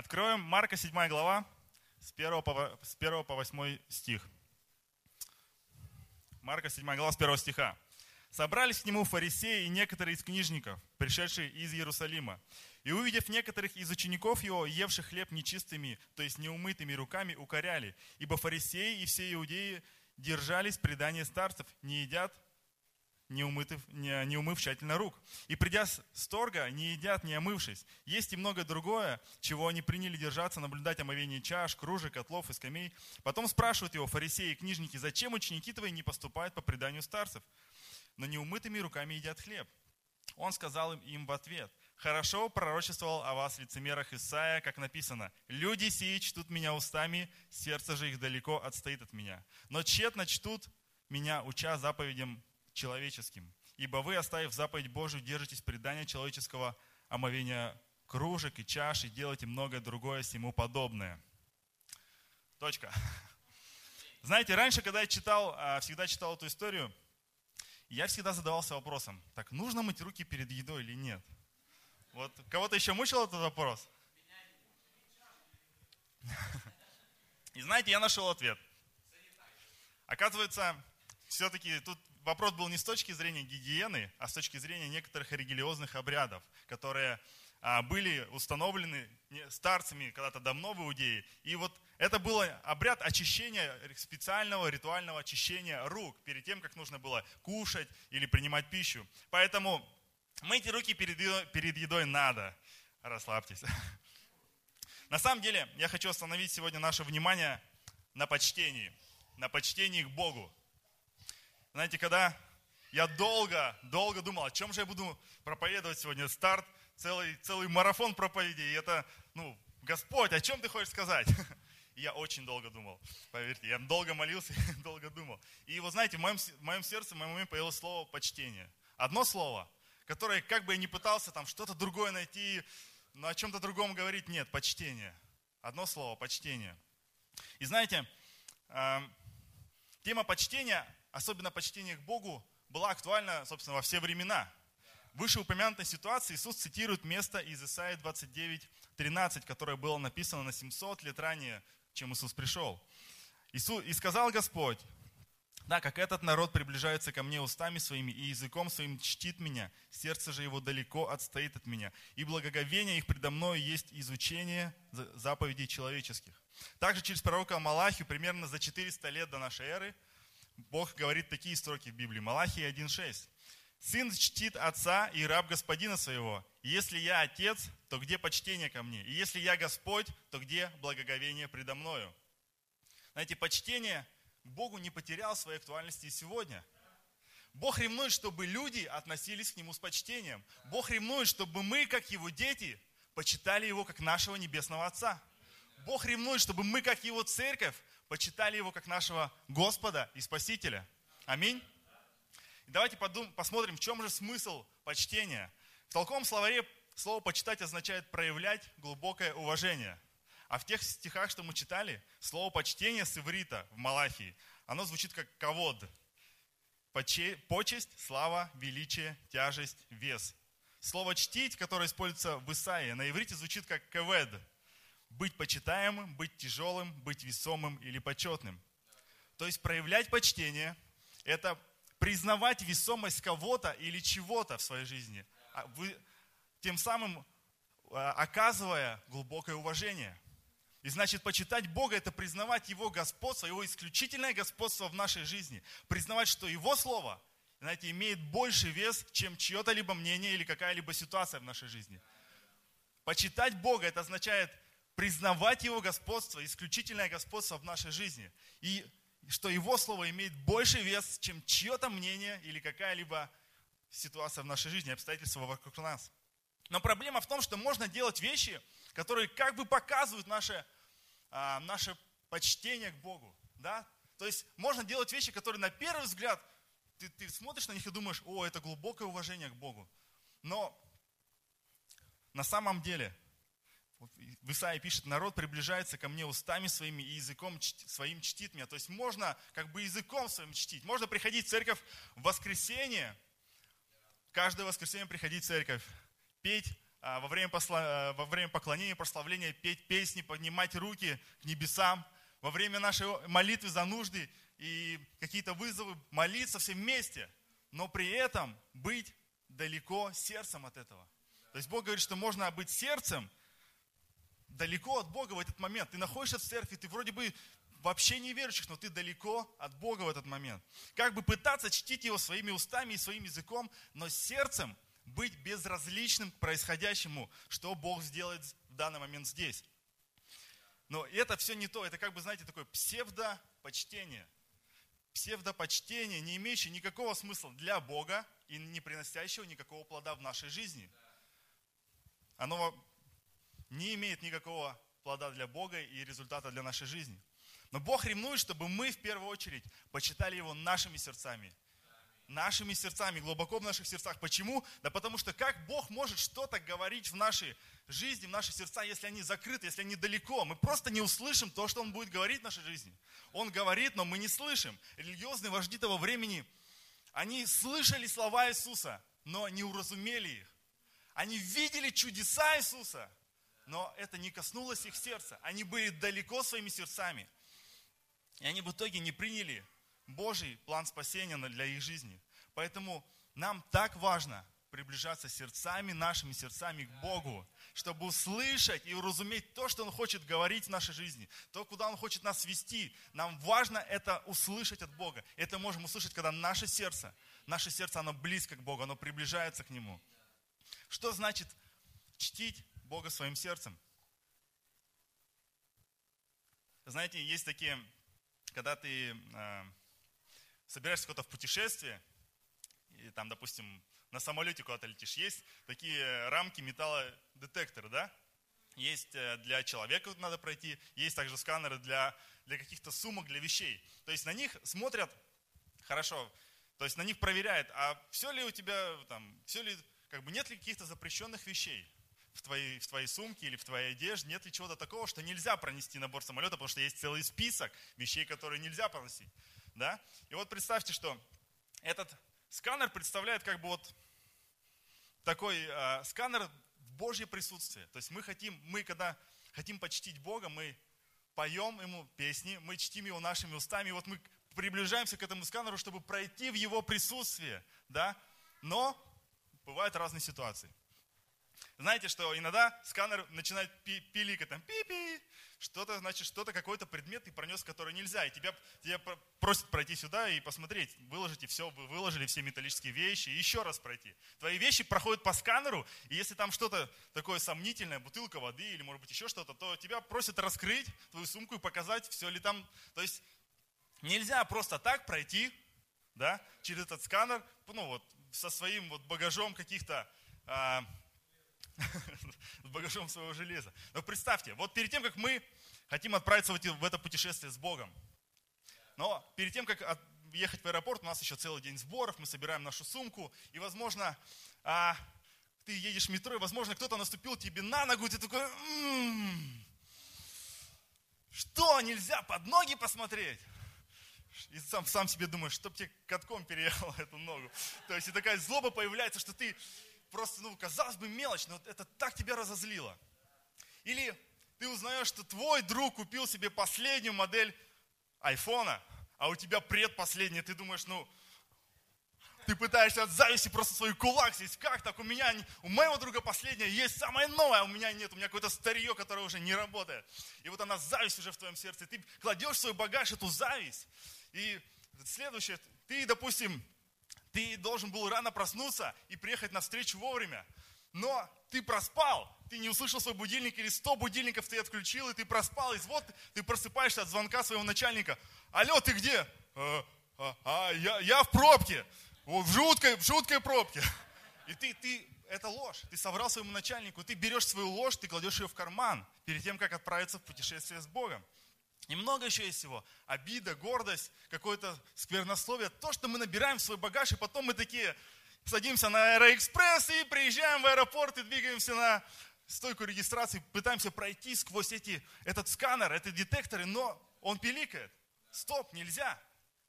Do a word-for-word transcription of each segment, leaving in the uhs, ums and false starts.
Откроем Марка седьмая глава, с первого по, с первого по восьмой стих. Марка седьмая глава, с первого стиха. «Собрались к нему фарисеи и некоторые из книжников, пришедшие из Иерусалима. И, увидев некоторых из учеников его, евших хлеб нечистыми, то есть неумытыми руками, укоряли. Ибо фарисеи и все иудеи держались предания старцев, не едят, не, умытыв, не, не умыв тщательно рук. И, придя с торга, не едят, не омывшись. Есть и многое другое, чего они приняли держаться, наблюдать омовение чаш, кружек, котлов и скамей. Потом спрашивают его фарисеи и книжники, зачем ученики твои не поступают по преданию старцев? Но неумытыми руками едят хлеб. Он сказал им в ответ: хорошо пророчествовал о вас лицемерах Исайя, как написано: люди сии чтут меня устами, сердце же их далеко отстоит от меня. Но тщетно чтут меня, уча заповедям человеческим. Ибо вы, оставив заповедь Божию, держитесь предания человеческого, омовения кружек и чаш, и делаете многое другое сему подобное». Точка. Знаете, раньше, когда я читал, всегда читал эту историю, я всегда задавался вопросом: так нужно мыть руки перед едой или нет? Вот кого-то еще мучил этот вопрос? И знаете, я нашел ответ. Оказывается, все-таки тут вопрос был не с точки зрения гигиены, а с точки зрения некоторых религиозных обрядов, которые были установлены старцами когда-то давно в Иудее. И вот это был обряд очищения, специального ритуального очищения рук перед тем, как нужно было кушать или принимать пищу. Поэтому мыть руки перед едой, перед едой надо. Расслабьтесь. На самом деле, я хочу остановить сегодня наше внимание на почтении, на почтении к Богу. Знаете, когда я долго, долго думал, о чем же я буду проповедовать сегодня, старт, целый, целый марафон проповедей, и это, ну, Господь, о чем ты хочешь сказать? Я очень долго думал, поверьте, я долго молился, долго думал. И вот знаете, в моем, в моем сердце, в моем уме появилось слово «почтение». Одно слово, которое, как бы я ни пытался там что-то другое найти, но о чем-то другом говорить, нет, почтение. Одно слово, почтение. И знаете, э, тема почтения, особенно почтение к Богу, была актуальна, собственно, во все времена. В вышеупомянутой ситуации Иисус цитирует место из Исайи двадцать девять тринадцать, которое было написано на семьсот лет ранее, чем Иисус пришел. Иисус, «И сказал Господь: да, как этот народ приближается ко мне устами своими и языком своим чтит меня, сердце же его далеко отстоит от меня, и благоговение их предо мною есть изучение заповедей человеческих». Также через пророка Малахию, примерно за четыреста лет до нашей эры, Бог говорит такие строки в Библии, Малахия один шесть. «Сын чтит отца и раб господина своего. Если я отец, то где почтение ко мне? И если я Господь, то где благоговение предо мною?» Знаете, почтение к Богу не потерял своей актуальности и сегодня. Бог ревнует, чтобы люди относились к Нему с почтением. Бог ревнует, чтобы мы, как Его дети, почитали Его как нашего небесного Отца. Бог ревнует, чтобы мы, как Его церковь, почитали Его как нашего Господа и Спасителя. Аминь. Давайте подумаем, посмотрим, в чем же смысл почтения. В толковом словаре слово «почитать» означает проявлять глубокое уважение. А в тех стихах, что мы читали, слово «почтение» с иврита в Малахии, оно звучит как «кавод». Почесть, слава, величие, тяжесть, вес. Слово «чтить», которое используется в Исаии, на иврите звучит как «кевед». Быть почитаемым, быть тяжелым, быть весомым или почетным. То есть проявлять почтение – это признавать весомость кого-то или чего-то в своей жизни, тем самым оказывая глубокое уважение. И значит, почитать Бога – это признавать Его господство, Его исключительное господство в нашей жизни. Признавать, что Его Слово, знаете, имеет больше вес, чем чье-то либо мнение или какая-либо ситуация в нашей жизни. Почитать Бога – это означает признавать Его господство, исключительное господство в нашей жизни. И что Его Слово имеет больше вес, чем чье-то мнение или какая-либо ситуация в нашей жизни, обстоятельства вокруг нас. Но проблема в том, что можно делать вещи, которые как бы показывают наше, а, наше почтение к Богу. Да? То есть можно делать вещи, которые на первый взгляд, ты, ты смотришь на них и думаешь: о, это глубокое уважение к Богу. Но на самом деле, в Исаии пишет: народ приближается ко мне устами своими и языком чт, своим чтит меня. То есть можно как бы языком своим чтить. Можно приходить в церковь в воскресенье, каждое воскресенье приходить в церковь, петь во время, посла... во время поклонения, прославления петь песни, поднимать руки к небесам, во время нашей молитвы за нужды и какие-то вызовы молиться все вместе, но при этом быть далеко сердцем от этого. То есть Бог говорит, что можно быть сердцем далеко от Бога в этот момент. Ты находишься в церкви, ты вроде бы вообще не верующих, но ты далеко от Бога в этот момент. Как бы пытаться чтить Его своими устами и своим языком, но сердцем быть безразличным к происходящему, что Бог сделает в данный момент здесь. Но это все не то. Это как бы, знаете, такое псевдопочтение. Псевдопочтение, не имеющее никакого смысла для Бога и не приносящего никакого плода в нашей жизни. Оно не имеет никакого плода для Бога и результата для нашей жизни. Но Бог ревнует, чтобы мы в первую очередь почитали Его нашими сердцами. Нашими сердцами, глубоко в наших сердцах. Почему? Да потому что как Бог может что-то говорить в нашей жизни, в наши сердца, если они закрыты, если они далеко? Мы просто не услышим то, что Он будет говорить в нашей жизни. Он говорит, но мы не слышим. Религиозные вожди того времени, они слышали слова Иисуса, но не уразумели их. Они видели чудеса Иисуса, но это не коснулось их сердца. Они были далеко своими сердцами. И они в итоге не приняли Божий план спасения для их жизни. Поэтому нам так важно приближаться сердцами, нашими сердцами к Богу, чтобы услышать и уразуметь то, что Он хочет говорить в нашей жизни, то, куда Он хочет нас вести. Нам важно это услышать от Бога. Это можем услышать, когда наше сердце, наше сердце, оно близко к Богу, оно приближается к Нему. Что значит чтить Бога своим сердцем? Знаете, есть такие... Когда ты э, собираешься куда-то в путешествие, и там, допустим, на самолете куда-то летишь, есть такие рамки металлодетекторы, да? Есть для человека надо пройти, есть также сканеры для, для каких-то сумок, для вещей. То есть на них смотрят хорошо, то есть на них проверяют, а все ли у тебя, там, все ли, как бы нет ли каких-то запрещенных вещей. В твоей, в твоей сумке или в твоей одежде нет ли чего-то такого, что нельзя пронести на борт самолета, потому что есть целый список вещей, которые нельзя проносить. Да? И вот представьте, что этот сканер представляет как бы вот такой э, сканер в Божье присутствие. То есть мы хотим, мы когда хотим почтить Бога, мы поем Ему песни, мы чтим Его нашими устами, и вот мы приближаемся к этому сканеру, чтобы пройти в Его присутствие. Да? Но бывают разные ситуации. Знаете, что иногда сканер начинает пиликать, там, пи-пи, что-то, значит, что-то, какой-то предмет ты пронес, который нельзя, и тебя, тебя просят пройти сюда и посмотреть, выложите все, выложили все металлические вещи, и еще раз пройти. Твои вещи проходят по сканеру, и если там что-то такое сомнительное, бутылка воды или, может быть, еще что-то, то тебя просят раскрыть твою сумку и показать, все ли там. То есть нельзя просто так пройти, да, через этот сканер, ну вот, со своим вот багажом каких-то... А, с багажом своего железа. Но представьте, вот перед тем, как мы хотим отправиться в это путешествие с Богом, но перед тем, как ехать в аэропорт, у нас еще целый день сборов, мы собираем нашу сумку, и, возможно, а, ты едешь в метро, и, возможно, кто-то наступил тебе на ногу, и ты такой, м-м-м, что, нельзя под ноги посмотреть? И сам, сам себе думаешь, чтоб тебе катком переехало эту ногу. То есть и такая злоба появляется, что ты... Просто, ну, казалось бы, мелочь, но это так тебя разозлило. Или ты узнаешь, что твой друг купил себе последнюю модель айфона, а у тебя предпоследняя. Ты думаешь, ну, ты пытаешься от зависти просто свой кулак сесть. Как так? У меня, у моего друга последняя есть самая новая, а у меня нет. У меня какое-то старье, которое уже не работает. И вот она зависть уже в твоем сердце. Ты кладешь в свой багаж эту зависть. И следующее, ты, допустим, ты должен был рано проснуться и приехать на встречу вовремя. Но ты проспал, ты не услышал свой будильник, или сто будильников ты отключил, и ты проспал. И вот ты просыпаешься от звонка своего начальника. Алло, ты где? А, а, а я, я в пробке, в жуткой, в жуткой пробке. И ты, ты, это ложь, ты соврал своему начальнику, ты берешь свою ложь, ты кладешь ее в карман, перед тем, как отправиться в путешествие с Богом. И много еще есть всего. Обида, гордость, какое-то сквернословие. То, что мы набираем в свой багаж, и потом мы такие садимся на Аэроэкспресс и приезжаем в аэропорт и двигаемся на стойку регистрации, пытаемся пройти сквозь эти, этот сканер, эти детекторы, но он пиликает. Стоп, нельзя.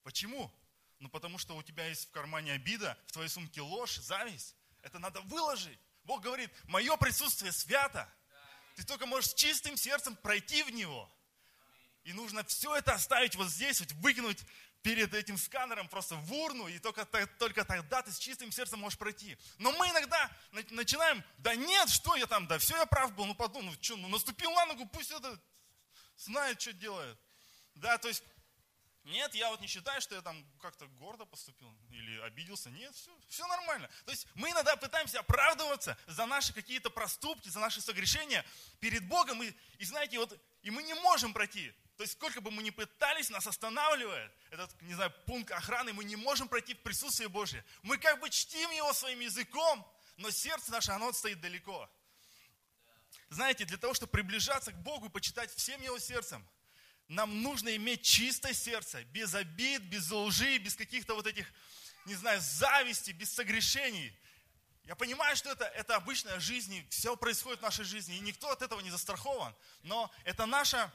Почему? Ну потому что у тебя есть в кармане обида, в твоей сумке ложь, зависть. Это надо выложить. Бог говорит, мое присутствие свято. Ты только можешь чистым сердцем пройти в него. И нужно все это оставить вот здесь, вот выкинуть перед этим сканером просто в урну, и только, только тогда ты с чистым сердцем можешь пройти. Но мы иногда начинаем, да нет, что я там, да все, я прав был, ну подумал, ну что, ну наступил на ногу, пусть это знает, что делает. Да, то есть, нет, я вот не считаю, что я там как-то гордо поступил или обиделся, нет, все, все нормально. То есть мы иногда пытаемся оправдываться за наши какие-то проступки, за наши согрешения перед Богом, и, и знаете, вот, и мы не можем пройти. То есть сколько бы мы ни пытались, нас останавливает этот, не знаю, пункт охраны, мы не можем пройти в присутствие Божие. Мы как бы чтим его своим языком, но сердце наше, оно стоит далеко. Знаете, для того, чтобы приближаться к Богу и почитать всем его сердцем, нам нужно иметь чистое сердце, без обид, без лжи, без каких-то вот этих, не знаю, зависти, без согрешений. Я понимаю, что это, это обычная жизнь, и все происходит в нашей жизни, и никто от этого не застрахован, но это наша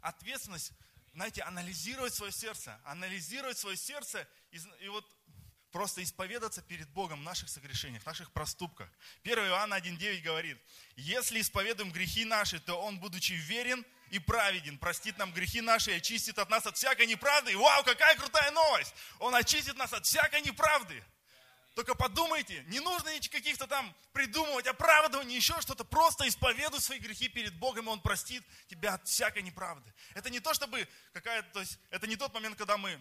ответственность, знаете, анализировать свое сердце, анализировать свое сердце и, и вот просто исповедаться перед Богом в наших согрешениях, в наших проступках. первое Иоанна один девять говорит, если исповедуем грехи наши, то Он, будучи верен и праведен, простит нам грехи наши и очистит от нас от всякой неправды. И вау, какая крутая новость! Он очистит нас от всякой неправды. Только подумайте, не нужно каких-то там придумывать оправдывание, еще что-то. Просто исповедуй свои грехи перед Богом, и Он простит тебя от всякой неправды. Это не то, чтобы какая-то, то есть, это не тот момент, когда мы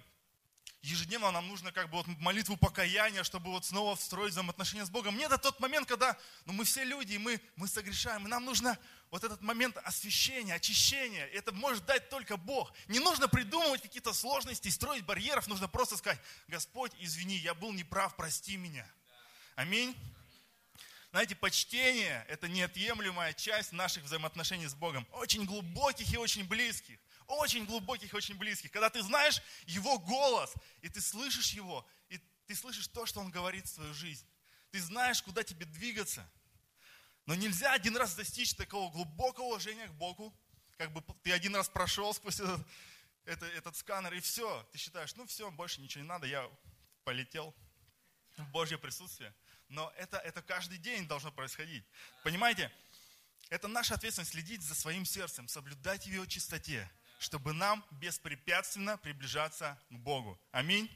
ежедневно нам нужно как бы вот молитву покаяния, чтобы вот снова встроить взаимоотношения с Богом. Нет, это тот момент, когда ну, мы все люди, и мы, мы согрешаем, и нам нужно вот этот момент освящения, очищения. Это может дать только Бог. Не нужно придумывать какие-то сложности, строить барьеров. Нужно просто сказать, Господь, извини, я был неправ, прости меня. Аминь. Знаете, почтение – это неотъемлемая часть наших взаимоотношений с Богом. Очень глубоких и очень близких. Очень глубоких и очень близких. Когда ты знаешь Его голос, и ты слышишь Его, и ты слышишь то, что Он говорит в свою жизнь. Ты знаешь, куда тебе двигаться. Но нельзя один раз достичь такого глубокого уважения к Богу, как бы ты один раз прошел сквозь этот, этот, этот сканер, и все. Ты считаешь, ну все, больше ничего не надо, я полетел в Божье присутствие. Но это, это каждый день должно происходить. Понимаете? Это наша ответственность следить за своим сердцем, соблюдать его чистоте, чтобы нам беспрепятственно приближаться к Богу. Аминь.